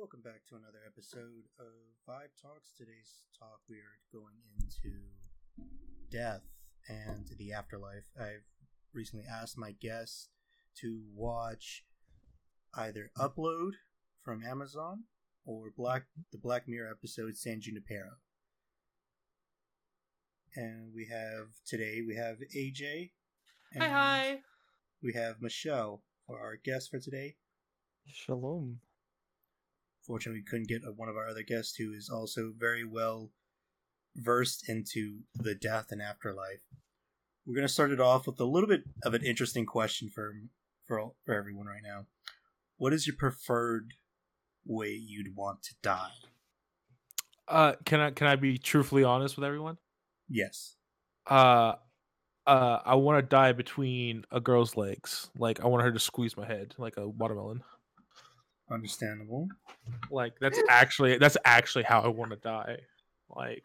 Welcome back to another episode of Vibe Talks. Today's talk, we are going into death and the afterlife. I've recently asked my guests to watch either Upload from Amazon or the Black Mirror episode San Junipero. And we have AJ. And hi. We have Michelle for our guest for today. Shalom. Fortunately, we couldn't get one of our other guests who is also very well versed into the death and afterlife. We're going to start it off with a little bit of an interesting question for everyone right now. What is your preferred way you'd want to die? Can I be truthfully honest with everyone? Yes. I want to die between a girl's legs. Like, I want her to squeeze my head like a watermelon. Understandable. Like, that's actually how I want to die. Like,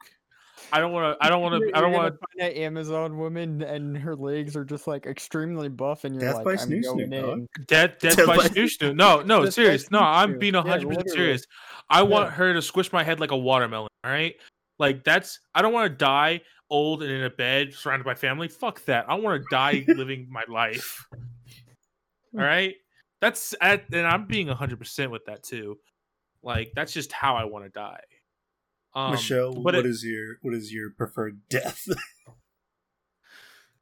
I don't want to find that Amazon woman and her legs are just like extremely buff, and you're death like, by I'm going in. Death by Snoosh Snoo. No, serious. No, I'm being 100% serious. I want her to squish my head like a watermelon. All right, like I don't want to die old and in a bed surrounded by family. Fuck that. I want to die living my life. All right. And I'm being 100% with that too. Like, that's just how I want to die. Michelle, what is your preferred death?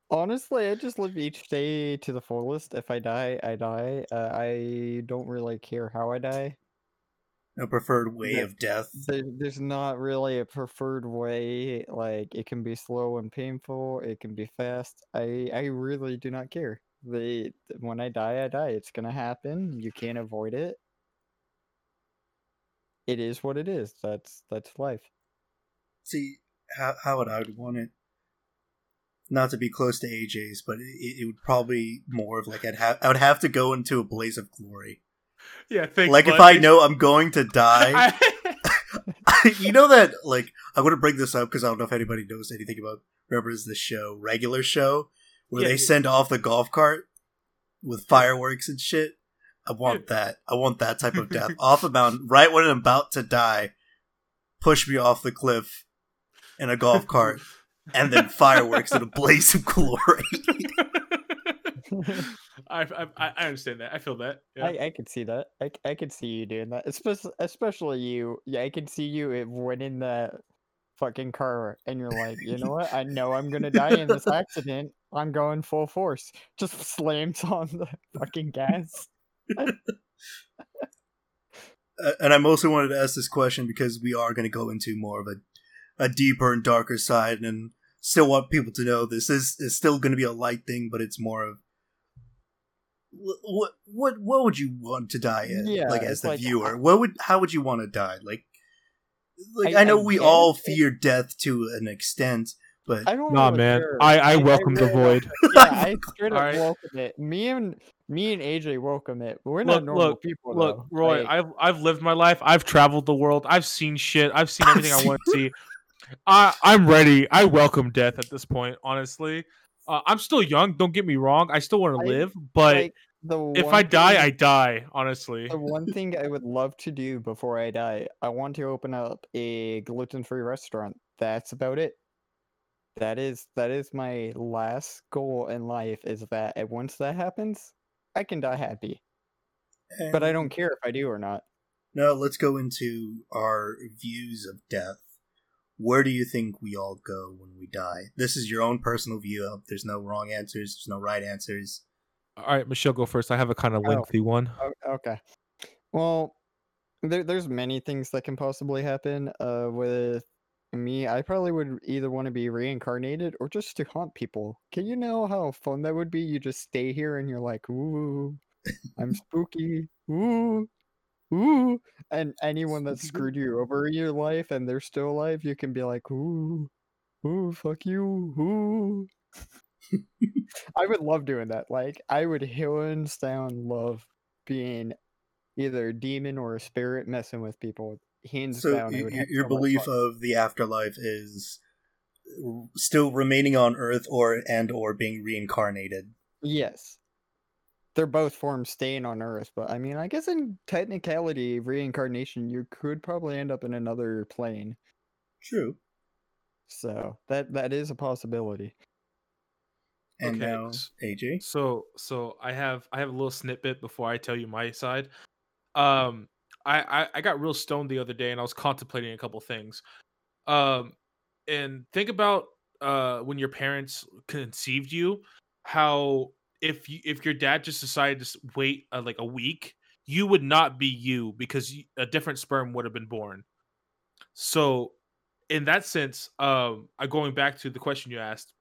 Honestly, I just live each day to the fullest. If I die, I die. I don't really care how I die. No preferred way of death. There's not really a preferred way. Like, it can be slow and painful. It can be fast. I really do not care. When I die. It's gonna happen. You can't avoid it. It is what it is. That's life. See how would I would want it? Not to be close to AJ's, but it would probably more of like I would have to go into a blaze of glory. Yeah, thanks. Like if I know I'm going to die, you know that. Like, I want to bring this up because I don't know if anybody knows anything about. Remembers the show Regular Show? Where they send off the golf cart with fireworks and shit. I want that. I want that type of death. Off a mountain, right when I'm about to die, push me off the cliff in a golf cart, and then fireworks in a blaze of glory. I understand that. I feel that. Yeah. I could see that. I could see you doing that. Especially you. Yeah, I could see you winning that fucking car, and you're like, you know what? I know I'm gonna die in this accident. I'm going full force. Just slams on the fucking gas. And I'm also wanted to ask this question because we are going to go into more of a deeper and darker side, and still want people to know this is still going to be a light thing, but it's more of what would you want to die in? Yeah, like as the viewer, how would you want to die? Like I know we all fear death to an extent. But I don't man. I welcome the void. Yeah, I straight up welcome it. Me and AJ welcome it. But we're not normal people. Look, though. Roy, like, I've lived my life. I've traveled the world. I've seen shit. I've seen everything I want to see. I'm ready. I welcome death at this point. Honestly, I'm still young. Don't get me wrong. I still want to live, but. If I die, I die, honestly. The one thing I would love to do before I die, I want to open up a gluten-free restaurant. That's about it. That is my last goal in life, is that once that happens, I can die happy. And but I don't care if I do or not. No, let's go into our views of death. Where do you think we all go when we die? This is your own personal view. There's no wrong answers. There's no right answers. All right, Michelle, go first. I have a kind of lengthy one. Okay. Well, there's many things that can possibly happen with... Me, I probably would either want to be reincarnated or just to haunt people. Can you know how fun that would be? You just stay here and you're like, ooh, I'm spooky, ooh, and anyone that screwed you over in your life and they're still alive, you can be like, ooh, fuck you, ooh. I would love doing that. Like, I would hands down love being either a demon or a spirit messing with people. So your belief of the afterlife is still remaining on Earth, or being reincarnated. Yes. they're both forms staying on Earth, but I mean, I guess in technicality, reincarnation, you could probably end up in another plane. True. So that is a possibility. And okay. Now, AJ. So I have a little snippet before I tell you my side. I got real stoned the other day, and I was contemplating a couple things. And think about when your parents conceived you, how. If your dad just decided to wait like a week, you would not be you because a different sperm would have been born. So, in that sense, going back to the question you asked,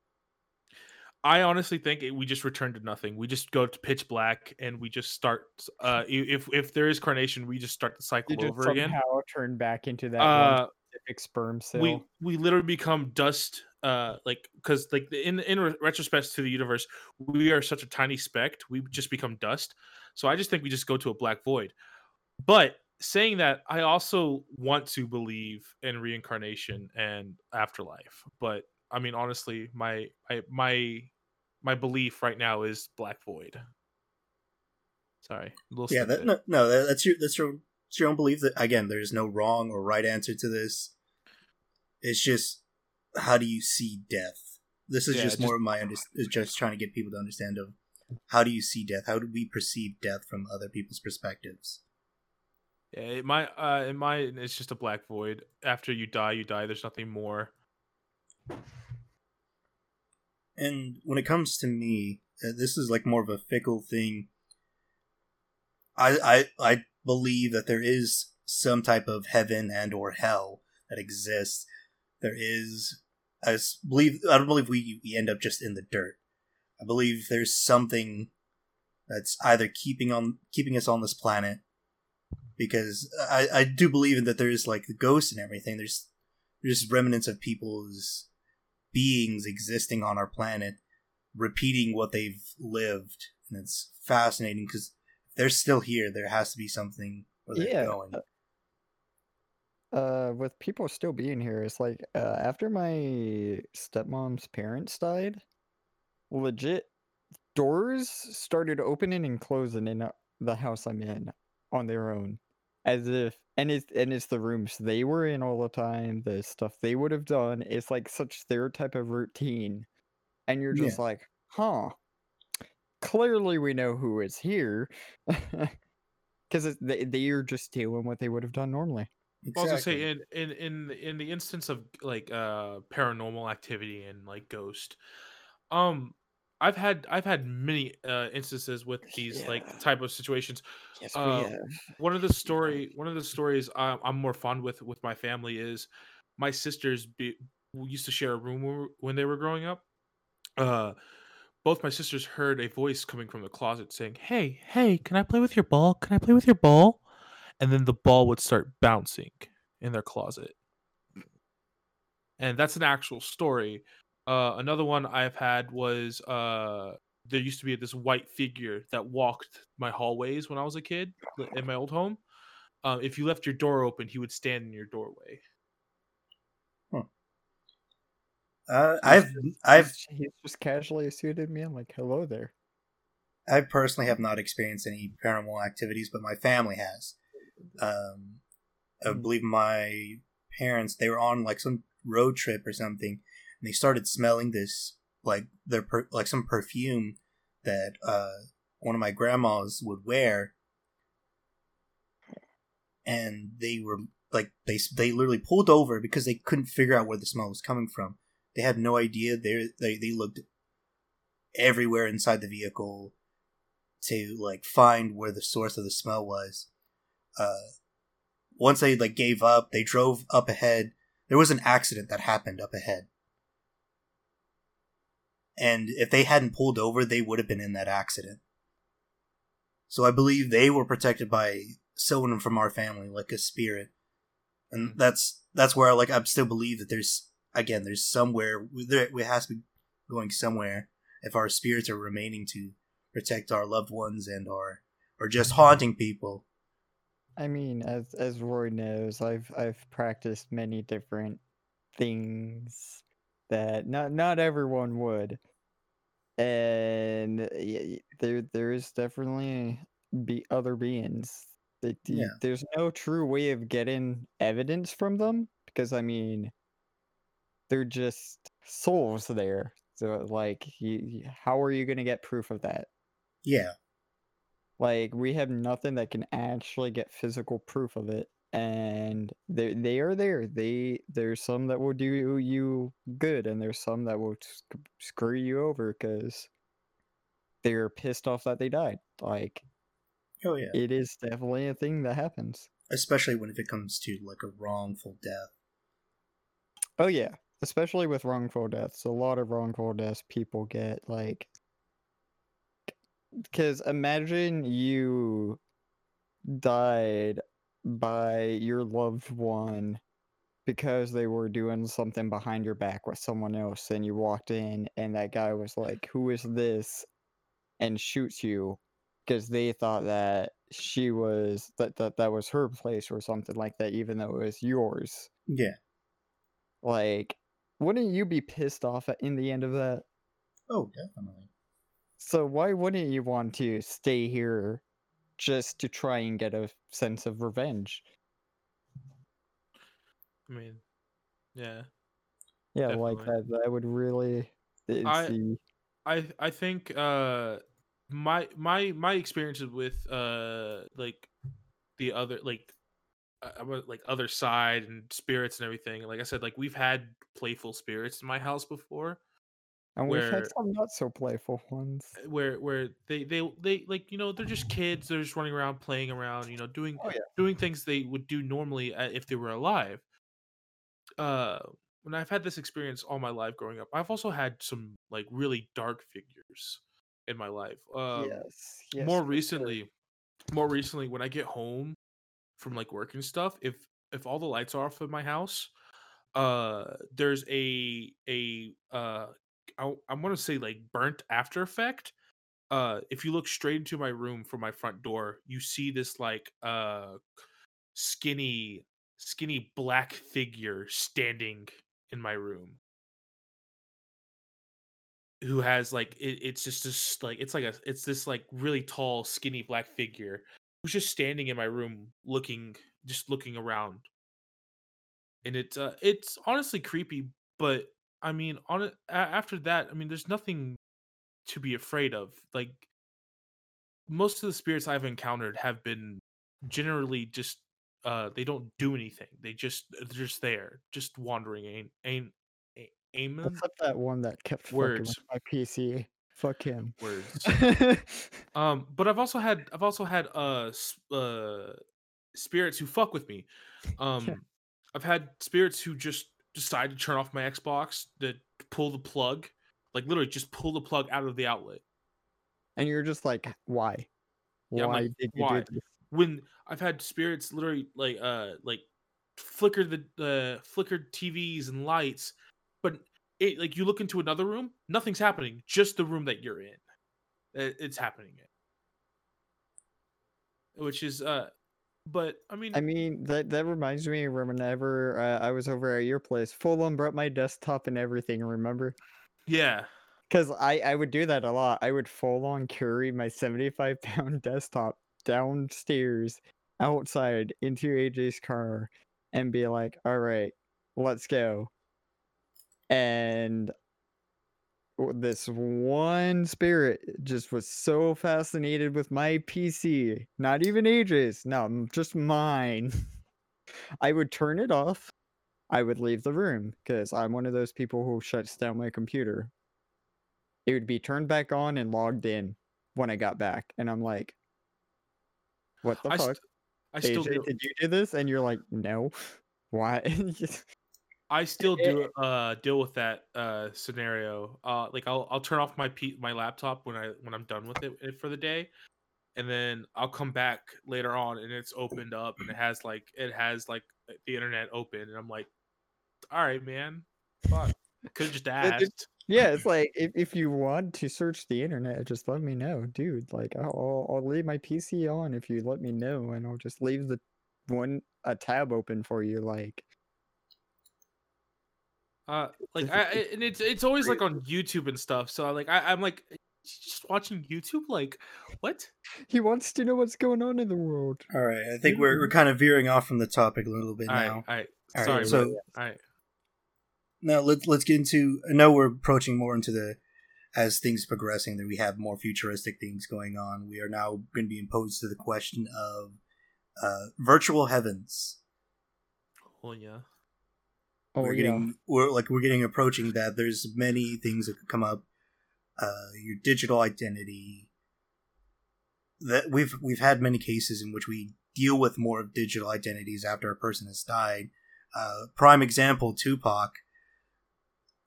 I honestly think we just return to nothing. We just go to pitch black and we just start. If there is carnation, we just start the cycle over again. Somehow turn back into that one specific sperm cell. We literally become dust. Because in retrospect to the universe, we are such a tiny speck. We just become dust. So I just think we just go to a black void. But saying that, I also want to believe in reincarnation and afterlife. But I mean, honestly, my belief right now is black void. Sorry. Yeah. That's your own belief. That again, there's no wrong or right answer to this. It's just. How do you see death? This is just more of my just trying to get people to understand of how do you see death? How do we perceive death from other people's perspectives? Yeah, it's just a black void. After you die. There's nothing more. And when it comes to me, this is like more of a fickle thing. I believe that there is some type of heaven and or hell that exists. There is, I don't believe we end up just in the dirt. I believe there's something that's either keeping us on this planet, because I do believe in that there is like the ghosts and everything. There's remnants of people's beings existing on our planet, repeating what they've lived, and it's fascinating because they're still here. There has to be something where they're going. With people still being here, it's like after my stepmom's parents died, legit doors started opening and closing in the house I'm in on their own, as if and it's the rooms they were in all the time, the stuff they would have done. It's like such their type of routine, and you're just like, huh? Clearly, we know who is here, because they are just doing what they would have done normally. Exactly. I was gonna say, in the instance of like paranormal activity and like ghost, I've had many instances with these like type of situations. Yes, we have. One of the stories I'm more fond with my family is my sisters used to share a room when they were growing up. Both my sisters heard a voice coming from the closet saying, "Hey, can I play with your ball? Can I play with your ball?" And then the ball would start bouncing in their closet. And that's an actual story. Another one I've had was there used to be this white figure that walked my hallways when I was a kid in my old home. If you left your door open, he would stand in your doorway. Huh. He's just casually suited me. I'm like, hello there. I personally have not experienced any paranormal activities, but my family has. I believe my parents, they were on like some road trip or something, and they started smelling this like some perfume that one of my grandmas would wear, and they were like they literally pulled over because they couldn't figure out where the smell was coming from. They had no idea. They looked everywhere inside the vehicle to like find where the source of the smell was. Once they like gave up, they drove up ahead. There was an accident that happened up ahead, and if they hadn't pulled over, they would have been in that accident. So I believe they were protected by someone from our family, like a spirit, and that's where like I still believe that there's somewhere we has to be going somewhere if our spirits are remaining to protect our loved ones and or just haunting people. I mean, as Roy knows, I've practiced many different things that not everyone would, and and there is definitely be other beings. There's no true way of getting evidence from them because, I mean, they're just souls there. So, like, how are you going to get proof of that? Yeah. Like, we have nothing that can actually get physical proof of it. And they are there. There's some that will do you good, and there's some that will screw you over because they're pissed off that they died. Like, oh yeah, it is definitely a thing that happens. Especially when it comes to like a wrongful death. Oh yeah, especially with wrongful deaths. A lot of wrongful deaths people get like, because imagine you died by your loved one because they were doing something behind your back with someone else, and you walked in and that guy was like, "Who is this?" and shoots you because they thought that she was that was her place or something like that, even though it was yours. Yeah. Like, wouldn't you be pissed off in the end of that? Oh, definitely. So why wouldn't you want to stay here just to try and get a sense of revenge? I mean, yeah. Yeah, definitely. Like that would really... I think my experiences with like the other, like other side and spirits and everything, like I said, like we've had playful spirits in my house before. And we've had some not so playful ones. Where they like, you know, they're just kids. They're just running around, playing around, you know, doing things they would do normally if they were alive. When I've had this experience all my life growing up, I've also had some like really dark figures in my life. Yes. More recently, when I get home from like work and stuff, if all the lights are off in my house, there's I want to say like burnt after effect. If you look straight into my room from my front door, you see this like skinny black figure standing in my room. Who has like it's this really tall skinny black figure who's just standing in my room looking around. And it's honestly creepy, but I mean, after that, I mean, there's nothing to be afraid of. Like, most of the spirits I've encountered have been generally just, they don't do anything. They're just there, just wandering. Amen. Except that one that kept words. My PC. Fuck him. Words. But I've also had spirits who fuck with me. I've had spirits who just decide to turn off my Xbox, to pull the plug, like literally just pull the plug out of the outlet. And you're just like, why? Yeah, why, like, did you why? Do this? When I've had spirits literally like flicker the flickered TVs and lights, but it, like you look into another room, nothing's happening. Just the room that you're in, it's happening. Which is But I mean that reminds me of whenever I was over at your place, full on brought my desktop and everything. Remember? Yeah, because I would do that a lot. I would full on carry my 75-pound desktop downstairs, outside into AJ's car, and be like, "All right, let's go." And this one spirit just was so fascinated with my PC, not even AJ's, no, just mine. I would turn it off. I would leave the room because I'm one of those people who shuts down my computer. It would be turned back on and logged in when I got back. And I'm like, what the fuck? AJ, did you do this? And you're like, no. Why? I still do deal with that scenario. Like I'll turn off my laptop when I'm done with it for the day, and then I'll come back later on and it's opened up and it has like the internet open, and I'm like, all right, man, fuck, could just asked. Yeah, it's like if you want to search the internet, just let me know, dude. Like I'll leave my PC on if you let me know, and I'll just leave a tab open for you, like. Like, and it's always like on YouTube and stuff. So like, I'm like, just watching YouTube? Like, what? He wants to know what's going on in the world. All right, I think we're kind of veering off from the topic a little bit now. All right, sorry. So, all right. Now let's get into. I know we're approaching more into the as things progressing that we have more futuristic things going on. We are now going to be imposed to the question of virtual heavens. Oh yeah. We're approaching that. There's many things that could come up. Your digital identity. That we've had many cases in which we deal with more of digital identities after a person has died. Prime example, Tupac.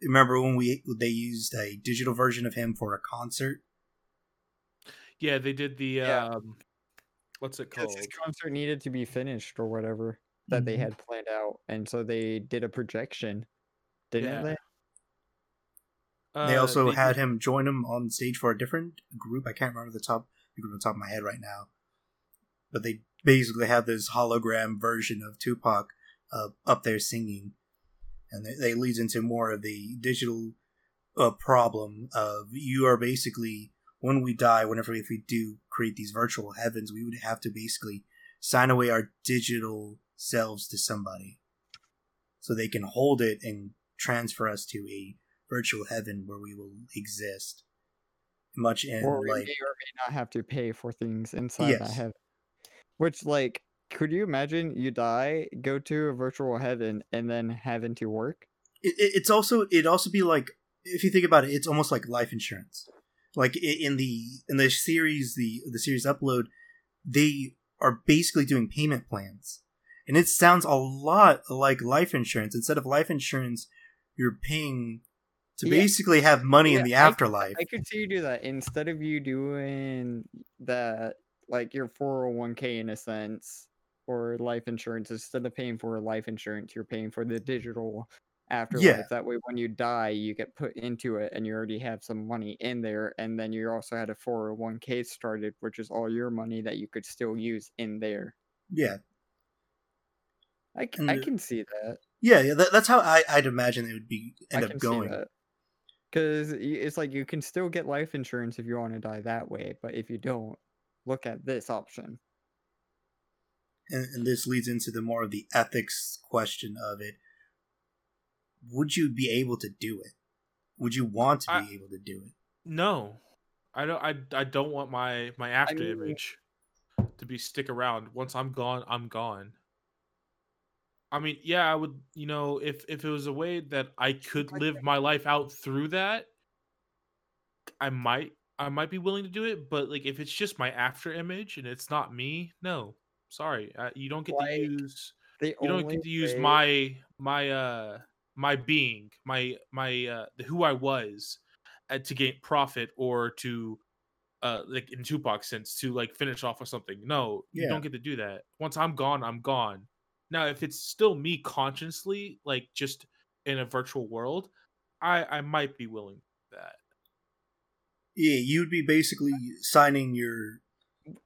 Remember when they used a digital version of him for a concert? Yeah, they did the what's it called? His concert needed to be finished or whatever that they had planned out, and so they did a projection, didn't they? They also had him join them on stage for a different group. I can't remember the group on top of my head right now, but they basically had this hologram version of Tupac up there singing, and they leads into more of the digital problem of you are basically when we die, if we do create these virtual heavens, we would have to basically sign away our digital selves to somebody, so they can hold it and transfer us to a virtual heaven where we will exist. Much in or we like, may or may not have to pay for things inside that heaven. Which, like, could you imagine you die, go to a virtual heaven, and then having to work? It'd also be like, if you think about it, it's almost like life insurance. Like in the series, the series Upload, they are basically doing payment plans. And it sounds a lot like life insurance. Instead of life insurance, you're paying to basically have money in the afterlife. I could see you do that. Instead of you doing that, like your 401k in a sense, or life insurance, instead of paying for life insurance, you're paying for the digital afterlife. Yeah. That way, when you die, you get put into it and you already have some money in there. And then you also had a 401k started, which is all your money that you could still use in there. Yeah. I can see that. Yeah, that's how I'd imagine it would end up going. Because it's like you can still get life insurance if you want to die that way, but if you don't, look at this option. And this leads into the more of the ethics question of it. Would you be able to do it? Would you want to be able to do it? No, I don't. I don't want my after image to be stick around. Once I'm gone, I'm gone. I mean, yeah, I would, you know, if it was a way that I could live my life out through that, I might be willing to do it. But like, if it's just my after image and it's not me, no, sorry, you don't get to use. You don't get to use my being, my who I was, to gain profit or to, like in Tupac's sense, to like finish off with something. No, you don't get to do that. Once I'm gone, I'm gone. Now, if it's still me consciously, like just in a virtual world, I might be willing to that. Yeah, you'd be basically signing your...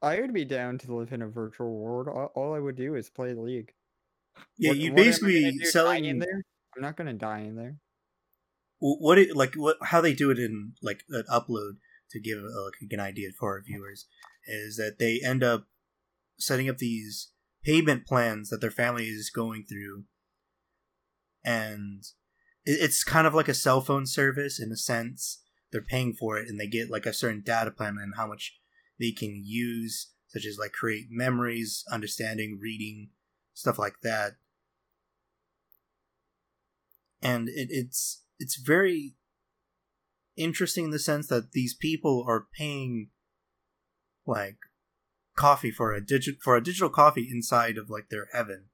I would be down to live in a virtual world. All I would do is play League. Yeah, you basically selling in there. I'm not going to die in there. How they do it in like an Upload, to give an idea for our viewers, is that they end up setting up these payment plans that their family is going through, and it's kind of like a cell phone service in a sense. They're paying for it, and they get like a certain data plan on how much they can use, such as like create memories, understanding, reading, stuff like that. And it's very interesting in the sense that these people are paying like coffee for a digital coffee inside of like their heaven,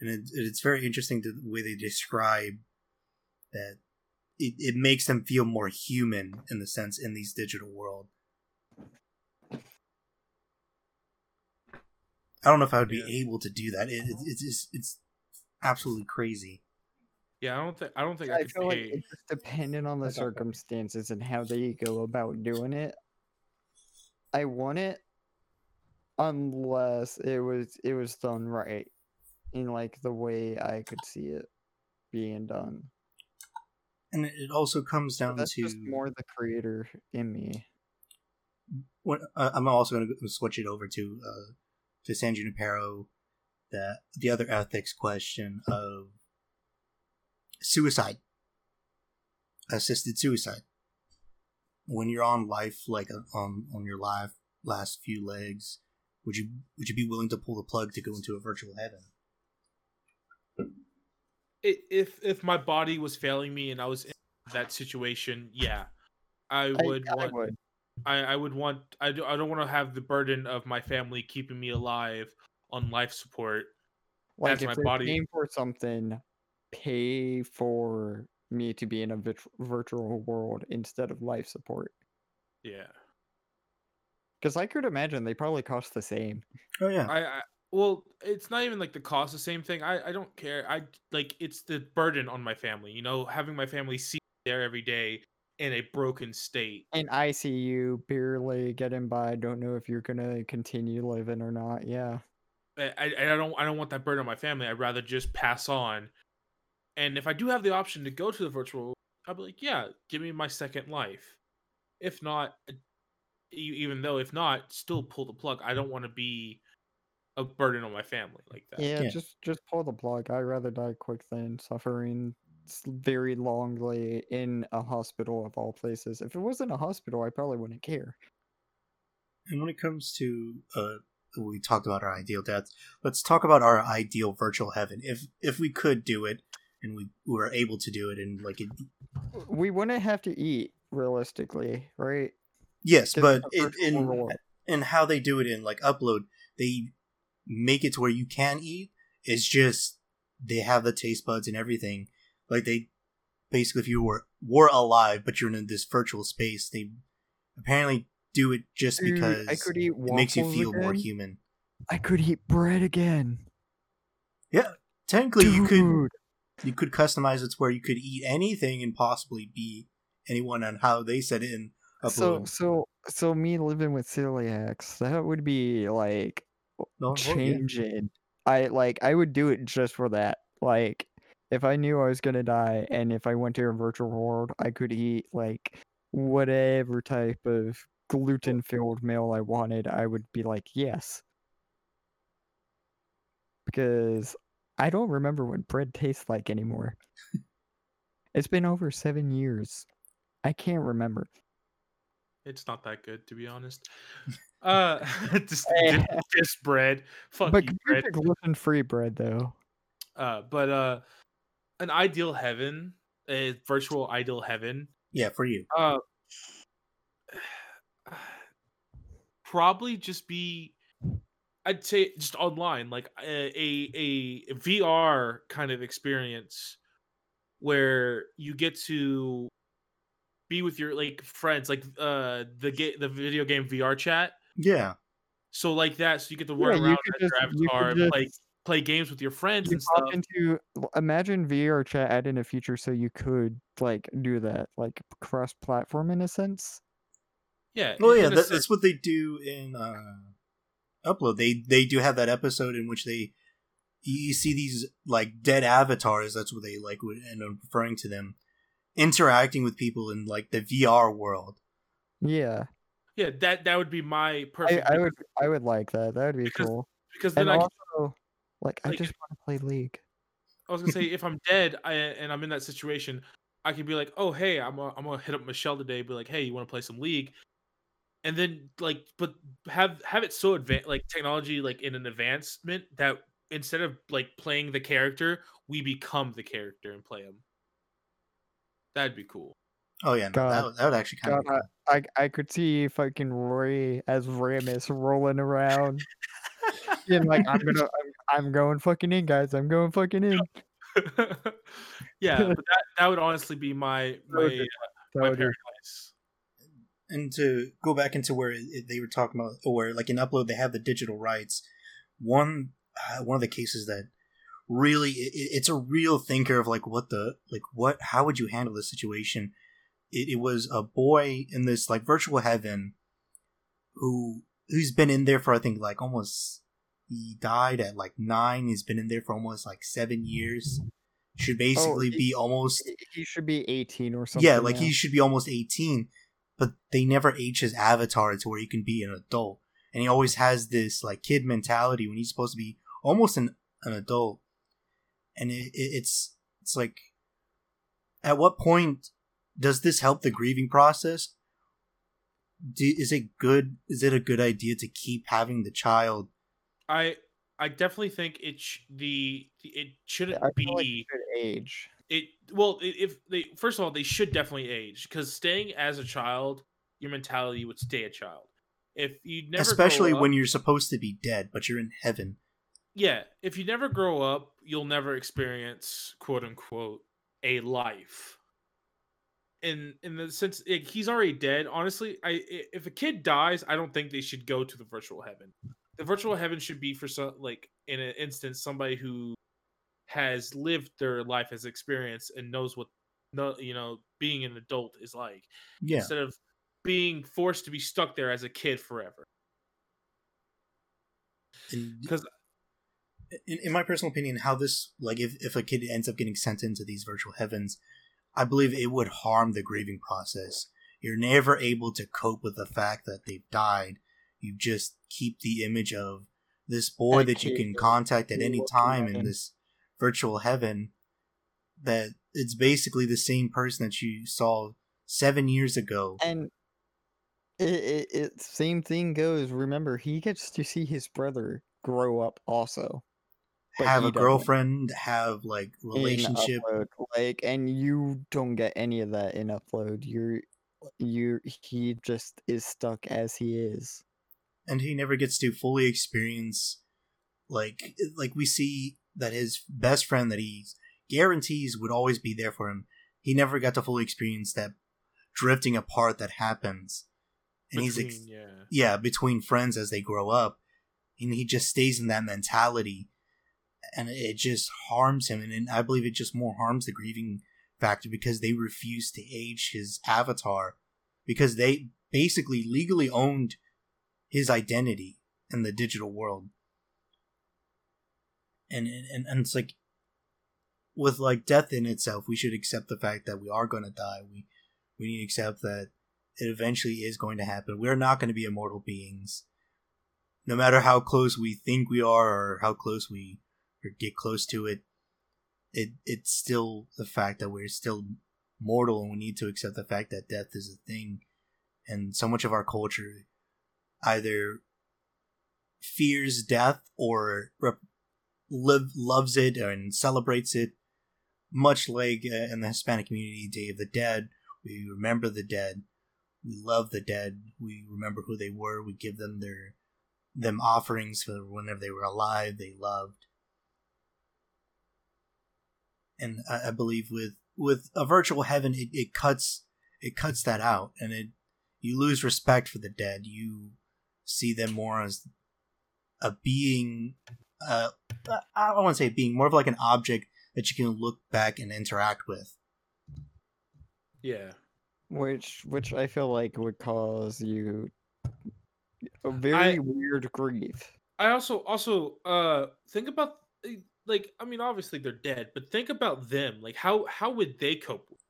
and it's very interesting the way they describe that. It makes them feel more human in the sense in these digital world. I don't know if I would be able to do that. It's absolutely crazy. Yeah, I don't think I could feel like it's dependent on the circumstances and how they go about doing it. I want it. Unless it was done right in like the way I could see it being done. And it also comes down that's to... That's just more the creator in me. What, I'm also going to switch it over to San Junipero, the other ethics question of suicide. Assisted suicide. When you're on life, like on your life, last few legs, would you be willing to pull the plug to go into a virtual heaven? If my body was failing me and I was in that situation, yeah, I would want. I don't want to have the burden of my family keeping me alive on life support. Like if they're paying for something, pay for me to be in a virtual world instead of life support. Yeah, because I could imagine they probably cost the same. Oh yeah. Well, it's not even like the cost the same thing. I don't care. I like it's the burden on my family. You know, having my family see me there every day in a broken state. In ICU, barely getting by. Don't know if you're gonna continue living or not. Yeah. I don't want that burden on my family. I'd rather just pass on. And if I do have the option to go to the virtual, I'll be like, yeah, give me my second life. If not, still pull the plug. I don't want to be a burden on my family like that. Yeah. Just pull the plug. I'd rather die quick than suffering very longly in a hospital of all places. If it wasn't a hospital, I probably wouldn't care. And when it comes to we talked about our ideal deaths. Let's talk about our ideal virtual heaven. If we could do it and we were able to do it, and we wouldn't have to eat realistically, right? Yes, but in how they do it in like Upload, they make it to where you can eat. It's just they have the taste buds and everything. Like they basically, if you were alive, but you're in this virtual space, they apparently do it just because it makes you feel more human. I could eat bread again. Yeah, technically you could customize it to where you could eat anything and possibly be anyone on how they set it in Upload. So me living with celiacs, that would be like changing. Yeah. I would do it just for that. Like if I knew I was gonna die, and if I went to a virtual world, I could eat like whatever type of gluten-filled meal I wanted. I would be like, yes, because I don't remember what bread tastes like anymore. It's been over 7 years. I can't remember. It's not that good, to be honest. Just bread. Fuck you, bread. But gluten-free bread, though. But an ideal heaven, a virtual ideal heaven. Yeah, for you. Probably just be, I'd say, just online, like a VR kind of experience where you get to be with your like friends, like the video game VR Chat. Yeah. So like that, so you get to wear around your avatar and play games with your friends and stuff. Imagine VR Chat added in a future so you could like do that, like cross-platform in a sense. Yeah. Well, yeah, that's what they do in Upload. They do have that episode in which you see these like dead avatars. That's what they like would end up referring to them. Interacting with people in like the VR world. Yeah. Yeah, that would be my perfect. I would like that. That would be cool. Because then I just want to play League. I was gonna say if I'm dead and I'm in that situation, I could be like, oh hey, I'm gonna hit up Michelle today. Be like, hey, you want to play some League? And then like, but have it so advanced, like technology, like in an advancement that instead of like playing the character, we become the character and play him. That'd be cool. Oh yeah, no, that would actually kind of be cool. I could see fucking Roy as Ramus rolling around, and like I'm going fucking in, guys. I'm going fucking in. Yeah, but that would honestly be my paradise. And to go back into where they were talking about, or like in Upload, they have the digital rights. One of the cases that really it's a real thinker of like how would you handle this situation. It was a boy in this like virtual heaven who's been in there for I think like almost, he died at like 9. He's been in there for almost like 7 years should basically be almost... He should be 18 or something. Yeah, like he should be almost 18, but they never age his avatar to where he can be an adult. And he always has this like kid mentality when he's supposed to be almost an adult. And it's like, at what point does this help the grieving process? Is it good? Is it a good idea to keep having the child? I definitely think it shouldn't be age. First of all, they should definitely age, because staying as a child, your mentality would stay a child. If you never, especially when you're supposed to be dead, but you're in heaven. Yeah, if you never grow up, you'll never experience "quote unquote" a life. And in the sense, he's already dead. Honestly, if a kid dies, I don't think they should go to the virtual heaven. The virtual heaven should be for in an instance, somebody who has lived their life as experience and knows what being an adult is like. Yeah. Instead of being forced to be stuck there as a kid forever. Because, in my personal opinion, how this if a kid ends up getting sent into these virtual heavens, I believe it would harm the grieving process. You're never able to cope with the fact that they've died. You just keep the image of this boy that you can contact at any time in this virtual heaven, that it's basically the same person that you saw 7 years ago. And it same thing goes. Remember, he gets to see his brother grow up also. Have a girlfriend, have relationship. And you don't get any of that in Upload. He just is stuck as he is. And he never gets to fully experience, like we see that his best friend that he guarantees would always be there for him, he never got to fully experience that drifting apart that happens. And between friends as they grow up. And he just stays in that mentality. And it just harms him. And I believe it just more harms the grieving factor, because they refuse to age his avatar, because they basically legally owned his identity in the digital world. And it's like, with death in itself, we should accept the fact that we are going to die. We need to accept that it eventually is going to happen. We're not going to be immortal beings. No matter how close we think we are, or how close we or get close to it, it's still the fact that we're still mortal, and we need to accept the fact that death is a thing. And so much of our culture either fears death or loves it and celebrates it, much like in the Hispanic community, Day of the Dead. We remember the dead, we love the dead, we remember who they were, we give them them offerings for whenever they were alive, they loved. And I believe with a virtual heaven, it cuts that out, and you lose respect for the dead. You see them more as a being. I don't want to say being, more of an object that you can look back and interact with. Yeah, which I feel like would cause you a very weird grief. I also think about. I mean, obviously they're dead, but think about them. How would they cope with it?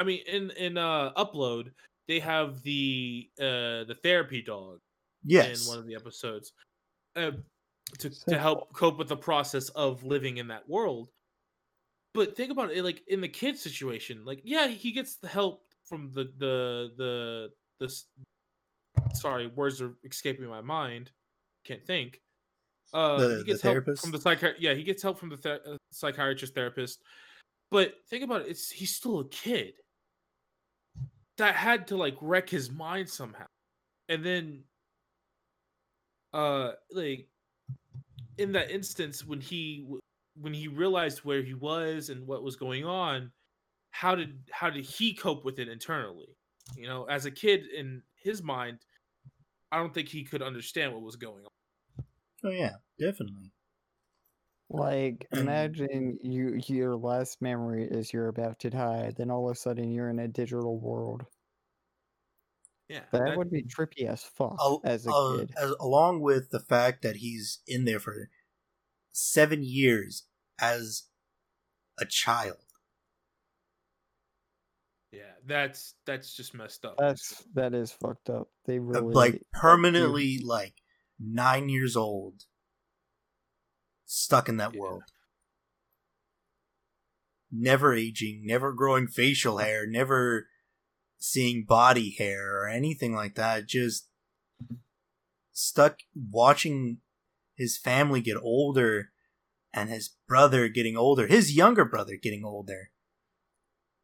I mean, in Upload, they have the therapy dog. Yes. In one of the episodes, to help cope with the process of living in that world. But think about it, in the kid's situation, he gets the help from the sorry, words are escaping my mind. Can't think. He gets help from the psychiatrist. Yeah, he gets help from the psychiatrist therapist. But think about it, he's still a kid that had to wreck his mind somehow, and then, in that instance, when he realized where he was and what was going on, how did he cope with it internally? As a kid in his mind, I don't think he could understand what was going on. Oh yeah, definitely. Imagine your last memory is you're about to die, then all of a sudden you're in a digital world. Yeah, that would be trippy as fuck as a kid. Along with the fact that he's in there for 7 years as a child. Yeah, that's just messed up. That is fucked up. They really permanently like 9 years old, stuck in that world. Never aging, never growing facial hair, never seeing body hair or anything like that. Just stuck watching his family get older and his brother getting older, his younger brother getting older.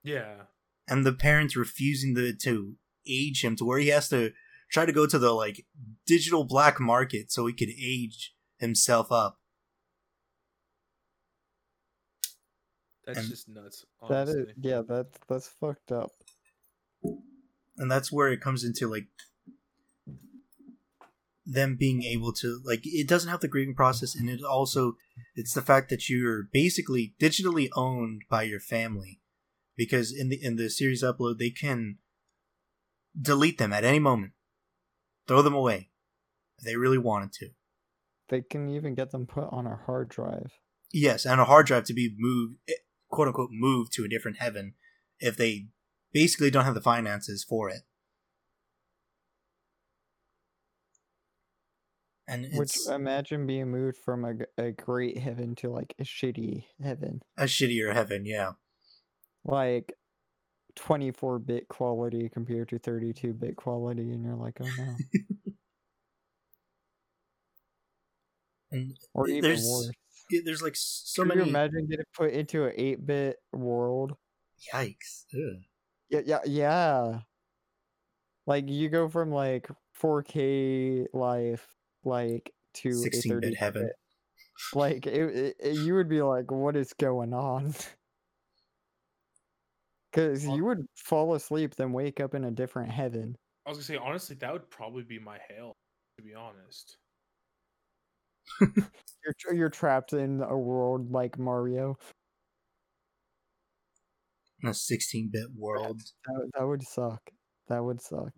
Yeah. And the parents refusing to age him to where he has to try to go to the like digital black market so he could age himself up. That's just nuts. Honestly. That is, yeah, that's fucked up. And that's where it comes into like them being able to like it doesn't help the grieving process, and it also it's the fact that you're basically digitally owned by your family, because in the series Upload they can delete them at any moment, throw them away, if they really wanted to. They can even get them put on a hard drive. Yes, and a hard drive to be moved. Quote unquote, move to a different heaven if they basically don't have the finances for it. And imagine being moved from a great heaven to like a shitty heaven. A shittier heaven, yeah. Like 24-bit quality compared to 32-bit quality, and you're like, oh no. And or even worse. There's like so many. Can you imagine getting put into an 8-bit world? Yikes! Ew. Yeah. Like you go from like 4K life, like to 16-bit heaven. Like it, you would be like, "What is going on?" Because you would fall asleep, then wake up in a different heaven. I was gonna say, honestly, that would probably be my hell, to be honest. You're trapped in a world like Mario. In a 16-bit world. That would suck. That would suck.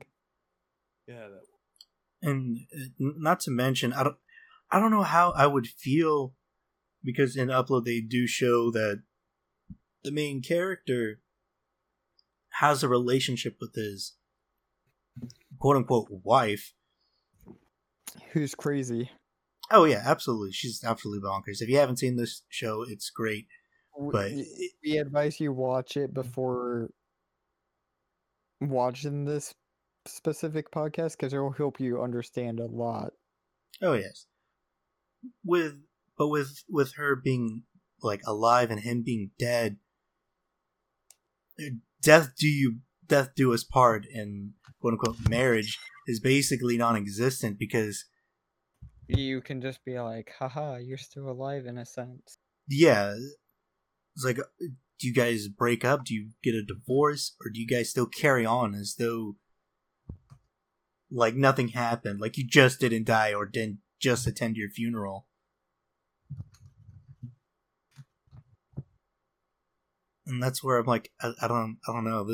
Yeah. That would. And not to mention, I don't know how I would feel, because in Upload they do show that the main character has a relationship with his quote-unquote wife. Who's crazy. Oh yeah, absolutely. She's absolutely bonkers. If you haven't seen this show, it's great. But we advise you watch it before watching this specific podcast, because it will help you understand a lot. Oh yes. With her being like alive and him being dead, death do us part in quote unquote marriage is basically non-existent, because you can just be like, haha, you're still alive in a sense. Yeah. It's like, do you guys break up? Do you get a divorce? Or do you guys still carry on as though, like, nothing happened? Like, you just didn't die or didn't just attend your funeral. And that's where I'm like, I don't know.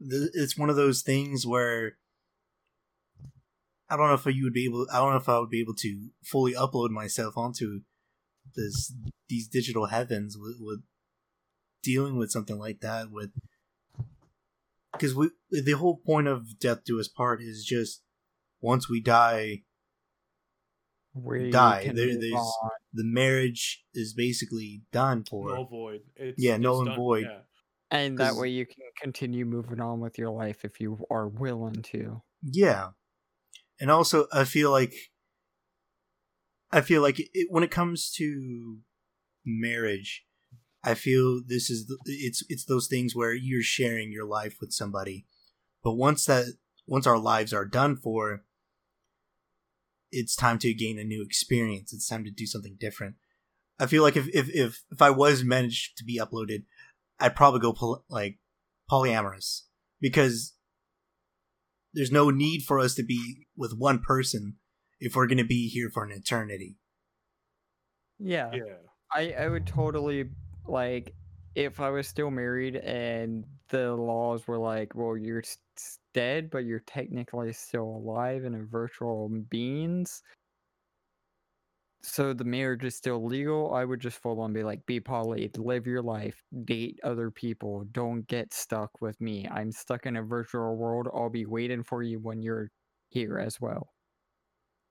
It's one of those things where I don't know if I would be able to fully upload myself onto these digital heavens with dealing with something like that. Because the whole point of death do us part is just once we die, we die. The marriage is basically done for. Null void. Null and void. Yeah. And that way you can continue moving on with your life if you are willing to. Yeah. And also, I feel like it, when it comes to marriage, I feel this is it's those things where you're sharing your life with somebody, but once our lives are done for, it's time to gain a new experience. It's time to do something different. I feel like if I was managed to be uploaded, I'd probably go polyamorous, because there's no need for us to be with one person if we're going to be here for an eternity. Yeah. I would totally, like, if I was still married and the laws were like, well, you're dead, but you're technically still alive and a virtual beings, so the marriage is still legal, I would just full on be like, be poly, live your life, date other people, don't get stuck with me. I'm stuck in a virtual world. I'll be waiting for you when you're here as well.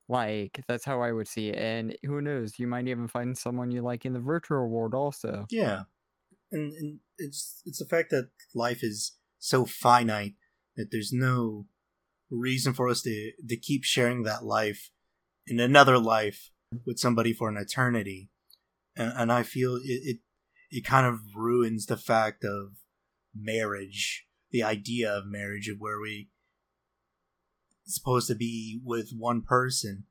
Like, that's how I would see it. And who knows, you might even find someone you like in the virtual world also. Yeah. And it's the fact that life is so finite that there's no reason for us to keep sharing that life in another life with somebody for an eternity. And I feel it kind of ruins the fact of marriage, the idea of marriage, of where we supposed to be with one person.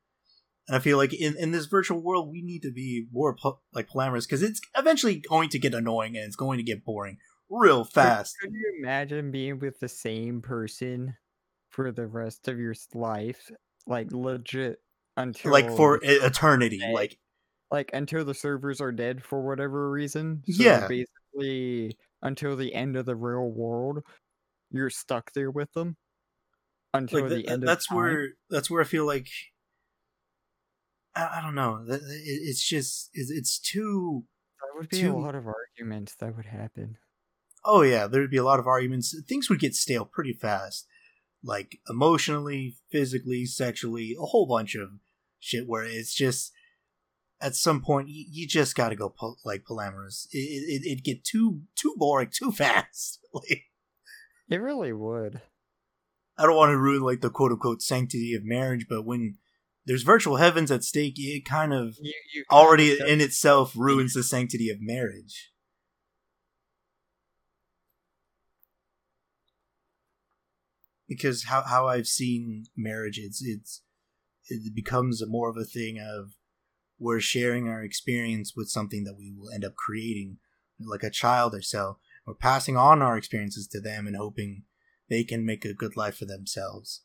And I feel like in this virtual world, we need to be more polyamorous, because it's eventually going to get annoying and it's going to get boring real fast. Could you imagine being with the same person for the rest of your life? Like, legit, until... like, for eternity. Like until the servers are dead for whatever reason. So yeah. Basically, until the end of the real world, you're stuck there with them. Until like the end of time. That's where I feel like... I don't know. It's just... It's too... That would be a lot of arguments that would happen. Oh, yeah. There would be a lot of arguments. Things would get stale pretty fast. Like, emotionally, physically, sexually, a whole bunch of shit where it's just... At some point, you just gotta go, polyamorous. It'd get too boring too fast. Like, it really would. I don't want to ruin, like, the quote-unquote sanctity of marriage, but when there's virtual heavens at stake, it kind of already in itself ruins the sanctity of marriage. Because how I've seen marriage, it becomes more of a thing of we're sharing our experience with something that we will end up creating, like a child or so. We're passing on our experiences to them and hoping they can make a good life for themselves.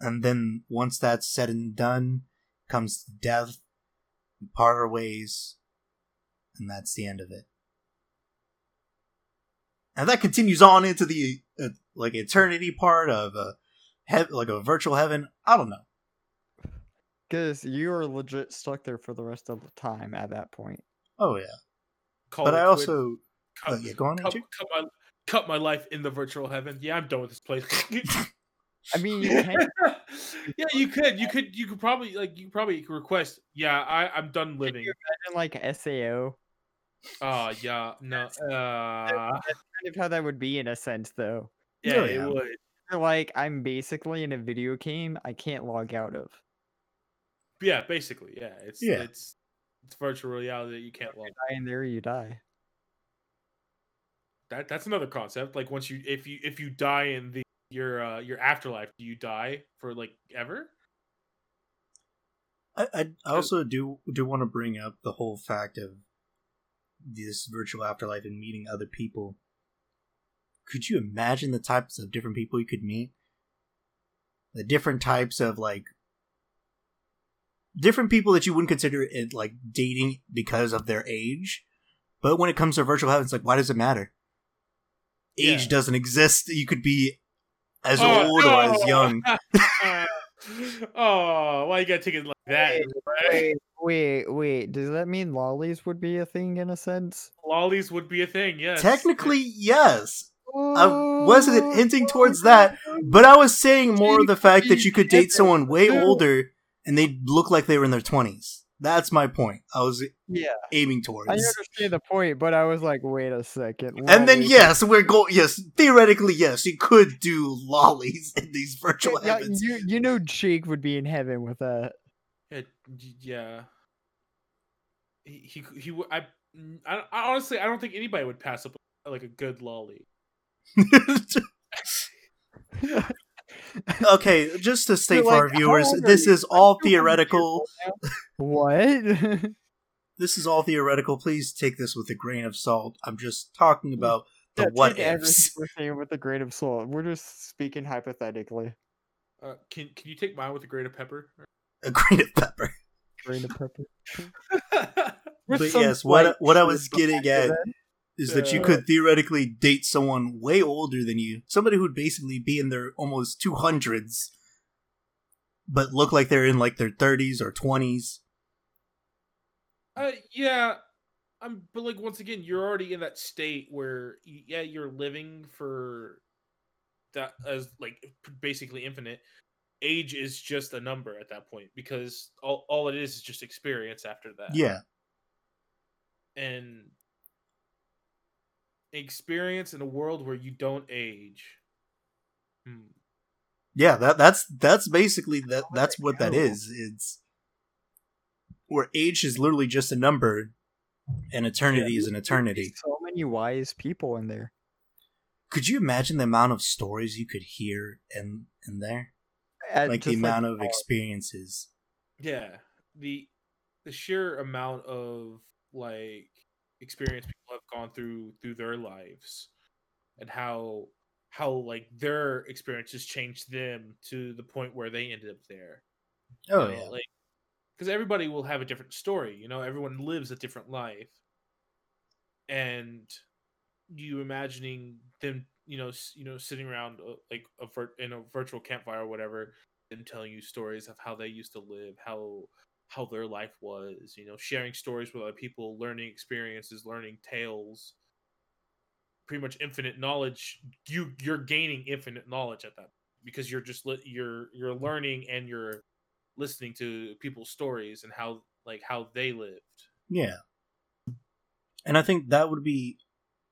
And then once that's said and done, comes death, we part our ways, and that's the end of it. And that continues on into the like eternity part of a virtual heaven. I don't know. Because you are legit stuck there for the rest of the time at that point. Oh, yeah. But I also... Cut my life in the virtual heaven. Yeah, I'm done with this place. I mean, you can. Yeah, you could. You could probably request. Yeah, I'm done living. Can you imagine, like, SAO? Oh, yeah, no. That's kind of how that would be in a sense, though. Yeah, really, it would. You're like, I'm basically in a video game I can't log out of. Yeah, basically. Yeah, it's virtual reality that you can't log out. You die in there, you die. That's another concept. Like, once if you die in your afterlife, do you die for, like, ever? I also do want to bring up the whole fact of this virtual afterlife and meeting other people. Could you imagine the types of different people you could meet? The different types of, like, different people that you wouldn't consider it, like, dating because of their age. But when it comes to virtual heaven, it's like, why does it matter? Age doesn't exist. You could be as old or as young. Why you gotta take it like that? Wait. Does that mean lollies would be a thing in a sense? Lollies would be a thing, yes. Technically, yes. I wasn't hinting towards that, but I was saying more of the fact that you could date someone way older and they'd look like they were in their 20s. That's my point. I was aiming towards. I understand the point, but I was like, wait a second. And then, theoretically, yes, you could do lollies in these virtual heavens. You know Jake would be in heaven with that. Yeah. He I honestly, I don't think anybody would pass up, like, a good lolly. Okay, just to state for our viewers, this is all theoretical. What? This is all theoretical. Please take this with a grain of salt. I'm just talking about the what ifs. We're saying with a grain of salt. We're just speaking hypothetically. Can you take mine with a grain of pepper? A grain of pepper. Grain of pepper. But yes, what I was getting at is that you could theoretically date someone way older than you, somebody who'd basically be in their almost 200s, but look like they're in, like, their 30s or 20s. Yeah. But like, once again, you're already in that state where, yeah, you're living for that as like basically infinite. Age is just a number at that point, because all it is just experience after that. Yeah. And experience in a world where you don't age. Yeah, that's basically that. That's what that is. It's where age is literally just a number, and eternity is an eternity. So many wise people in there. Could you imagine the amount of stories you could hear in there? Like the amount of experiences. Yeah, the sheer amount of like experience people have gone through their lives, and how like their experiences changed them to the point where they ended up there. Oh, you know, yeah. Like, because everybody will have a different story, you know. Everyone lives a different life, and you imagining them, you know, sitting around like in a virtual campfire or whatever, and telling you stories of how they used to live, how their life was, you know, sharing stories with other people, learning experiences, learning tales. Pretty much infinite knowledge. You're gaining infinite knowledge at that, because you're just you're learning, and you're listening to people's stories and how they lived. Yeah, and I think that would be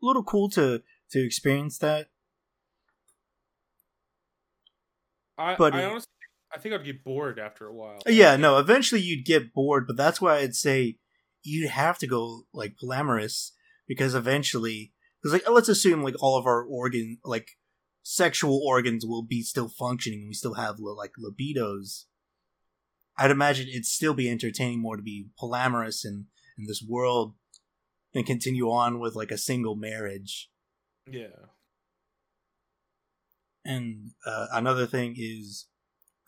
a little cool to experience that. I honestly, I think I'd get bored after a while. Yeah, no, eventually you'd get bored, but that's why I'd say you'd have to go like polyamorous, because eventually. Because, like, let's assume, like, all of our organ, like, sexual organs will be still functioning, and we still have, like, libidos. I'd imagine it'd still be entertaining more to be polyamorous in this world than continue on with, like, a single marriage. Yeah. And another thing is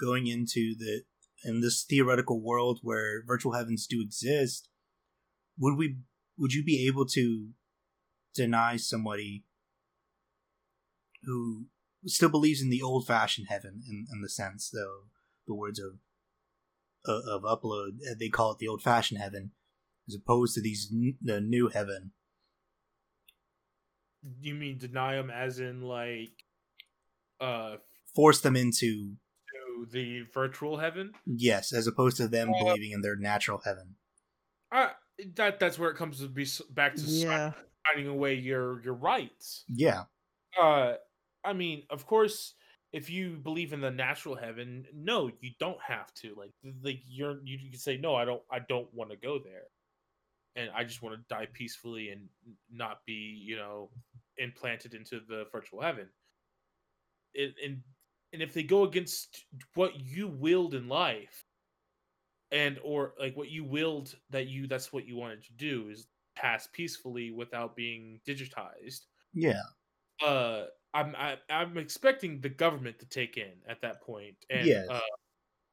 going into in this theoretical world where virtual heavens do exist, would you be able to deny somebody who still believes in the old-fashioned heaven, in the sense, though, the words of Upload, they call it the old-fashioned heaven, as opposed to the new heaven? You mean deny them as in, like... force them into... the virtual heaven? Yes, as opposed to them believing in their natural heaven. That's where it comes to be back to... Yeah. Finding away your rights. Yeah. I mean, of course, if you believe in the natural heaven, no, you don't have to. Like you can say, no, I don't want to go there, and I just want to die peacefully and not be, you know, implanted into the virtual heaven. And if they go against what you willed in life, and or like what you willed that's what you wanted to do is pass peacefully without being digitized. Yeah. I'm expecting the government to take in at that point, and yes.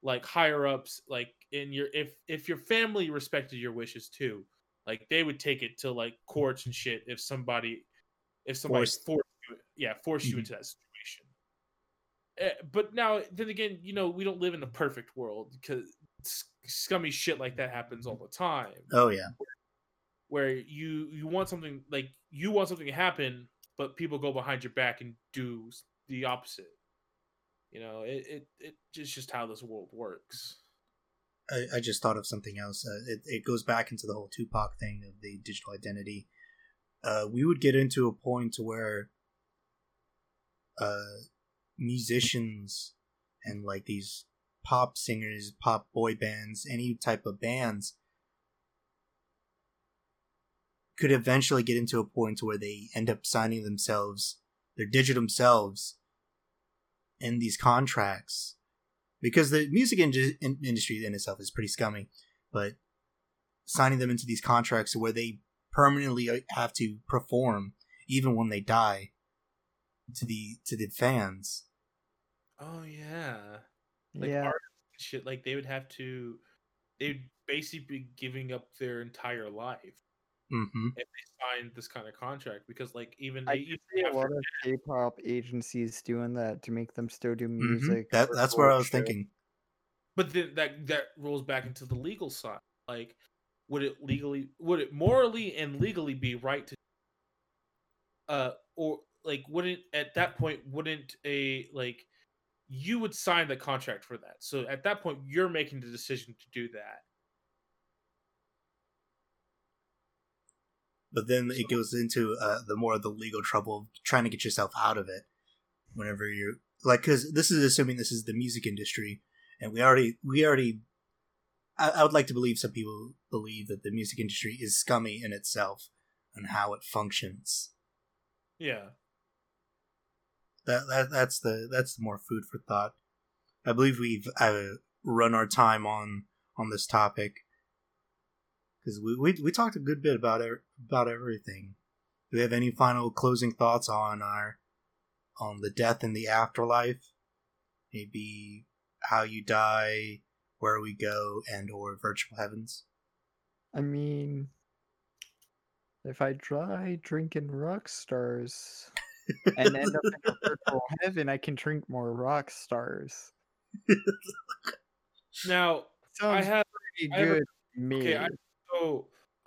Like higher ups, like in your if your family respected your wishes too, like they would take it to like courts and shit if somebody forced you into that situation. But now then again, you know, we don't live in a perfect world, because scummy shit like that happens all the time. Oh yeah. Where you want something, like you want something to happen, but people go behind your back and do the opposite. You know, it's just how this world works. I just thought of something else. It goes back into the whole Tupac thing of the digital identity. We would get into a point where musicians and like these pop singers, pop boy bands, any type of bands could eventually get into a point where they end up signing themselves, their digital selves, in these contracts, because the music industry in itself is pretty scummy. But signing them into these contracts where they permanently have to perform, even when they die, to the fans. Oh yeah, like yeah. Art and shit. Like they'd basically be giving up their entire life. Mm-hmm. If they sign this kind of contract, because like even see a lot of K-pop agencies doing that to make them still do music. Mm-hmm. That's where I was thinking. But then that rolls back into the legal side. Like would it morally and legally be right to, or like, wouldn't at that point, wouldn't a, like, you would sign the contract for that. So at that point, you're making the decision to do that. But then it goes into the more of the legal trouble of trying to get yourself out of it whenever you're like, because this is assuming this is the music industry, and I would like to believe some people believe that the music industry is scummy in itself and how it functions. Yeah. That's the more food for thought. I believe we've run our time on this topic. Because we talked a good bit about everything. Do we have any final closing thoughts on the death and the afterlife? Maybe how you die, where we go, and or virtual heavens? I mean, if I die drinking rock stars and end up in a virtual heaven, I can drink more rock stars. Now, So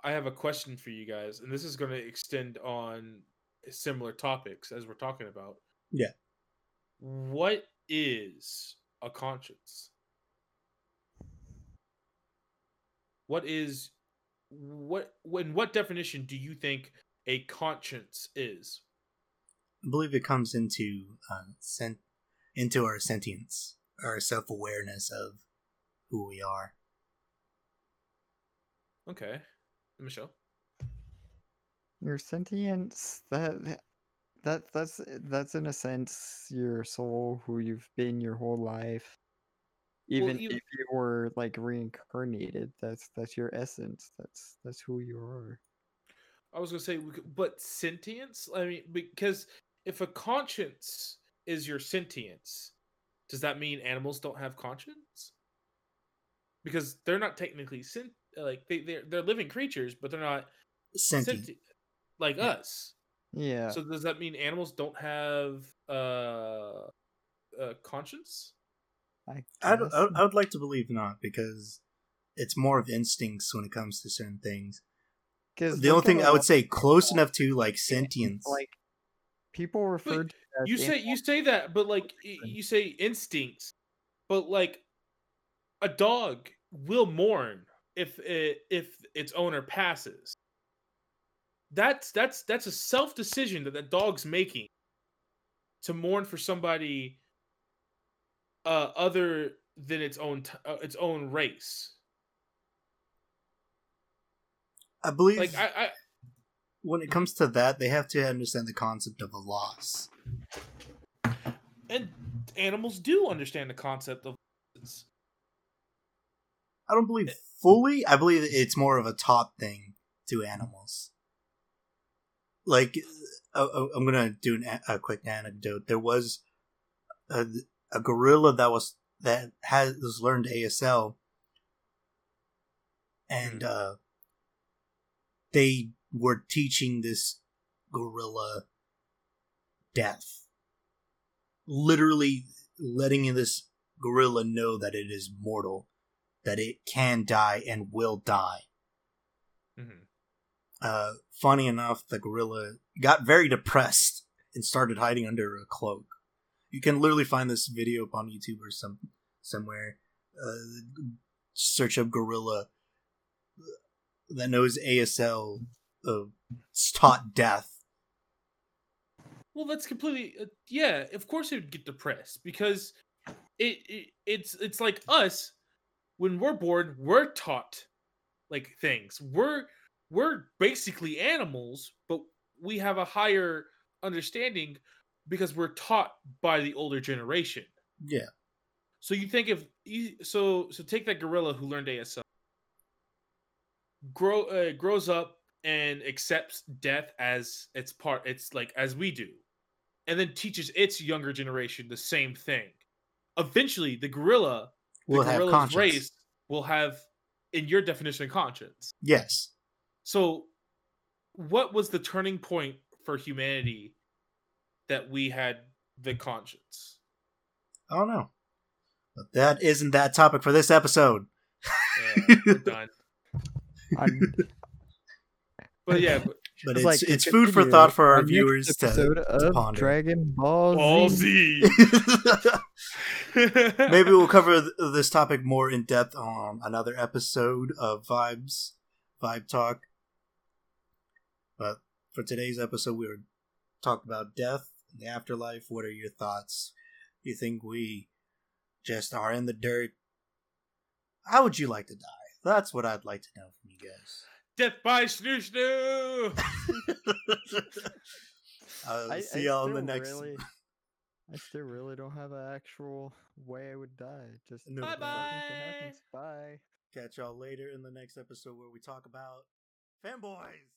I have a question for you guys, and this is going to extend on similar topics as we're talking about. Yeah. What is a conscience? What definition do you think a conscience is? I believe it comes into our sentience, our self-awareness of who we are. Okay, Michelle. Your sentience, that's in a sense your soul, who you've been your whole life. Even if you were like reincarnated, that's your essence. That's who you are. I was gonna say, but sentience. I mean, because if a conscience is your sentience, does that mean animals don't have conscience? Because they're not technically sentient. Like they're living creatures, but they're not sentient like us. Yeah. So does that mean animals don't have a conscience? I would like to believe not, because it's more of instincts when it comes to certain things. Because the only thing I would say close enough to like sentience, like people refer to. You say that, but like you say instincts, but like a dog will mourn if its owner passes. That's a self-decision that the dog's making to mourn for somebody other than its own race. I believe like I when it comes to that, they have to understand the concept of a loss. And animals do understand the concept of loss. I don't believe fully. I believe it's more of a top thing to animals. Like, I'm gonna do a quick anecdote. There was a gorilla that has learned ASL, and they were teaching this gorilla death, literally letting this gorilla know that it is mortal, that it can die and will die. Mm-hmm. Funny enough, the gorilla got very depressed and started hiding under a cloak. You can literally find this video up on YouTube or somewhere. Search up gorilla that knows ASL taught death. Well, that's completely... yeah, of course it would get depressed, because it's like us. When we're born, we're taught like things. We're basically animals, but we have a higher understanding because we're taught by the older generation. Yeah. So you think so take that gorilla who learned ASL, grows up and accepts death as its part. It's like as we do, and then teaches its younger generation the same thing. Eventually, the gorilla. The gorilla's race will have, in your definition, conscience. Yes. So, what was the turning point for humanity that we had the conscience? I don't know. But that isn't that topic for this episode. We're done. But yeah, but it's food for thought for our viewers to ponder. Dragon Ball Z. Maybe we'll cover this topic more in depth on another episode of Vibe Talk. But for today's episode, we were talking about death and the afterlife. What are your thoughts? Do you think we just are in the dirt? How would you like to die? That's what I'd like to know from you guys. Death by Snoo Snoo! See y'all in the next one. I still really don't have an actual way I would die. Just bye. Catch y'all later in the next episode where we talk about fanboys.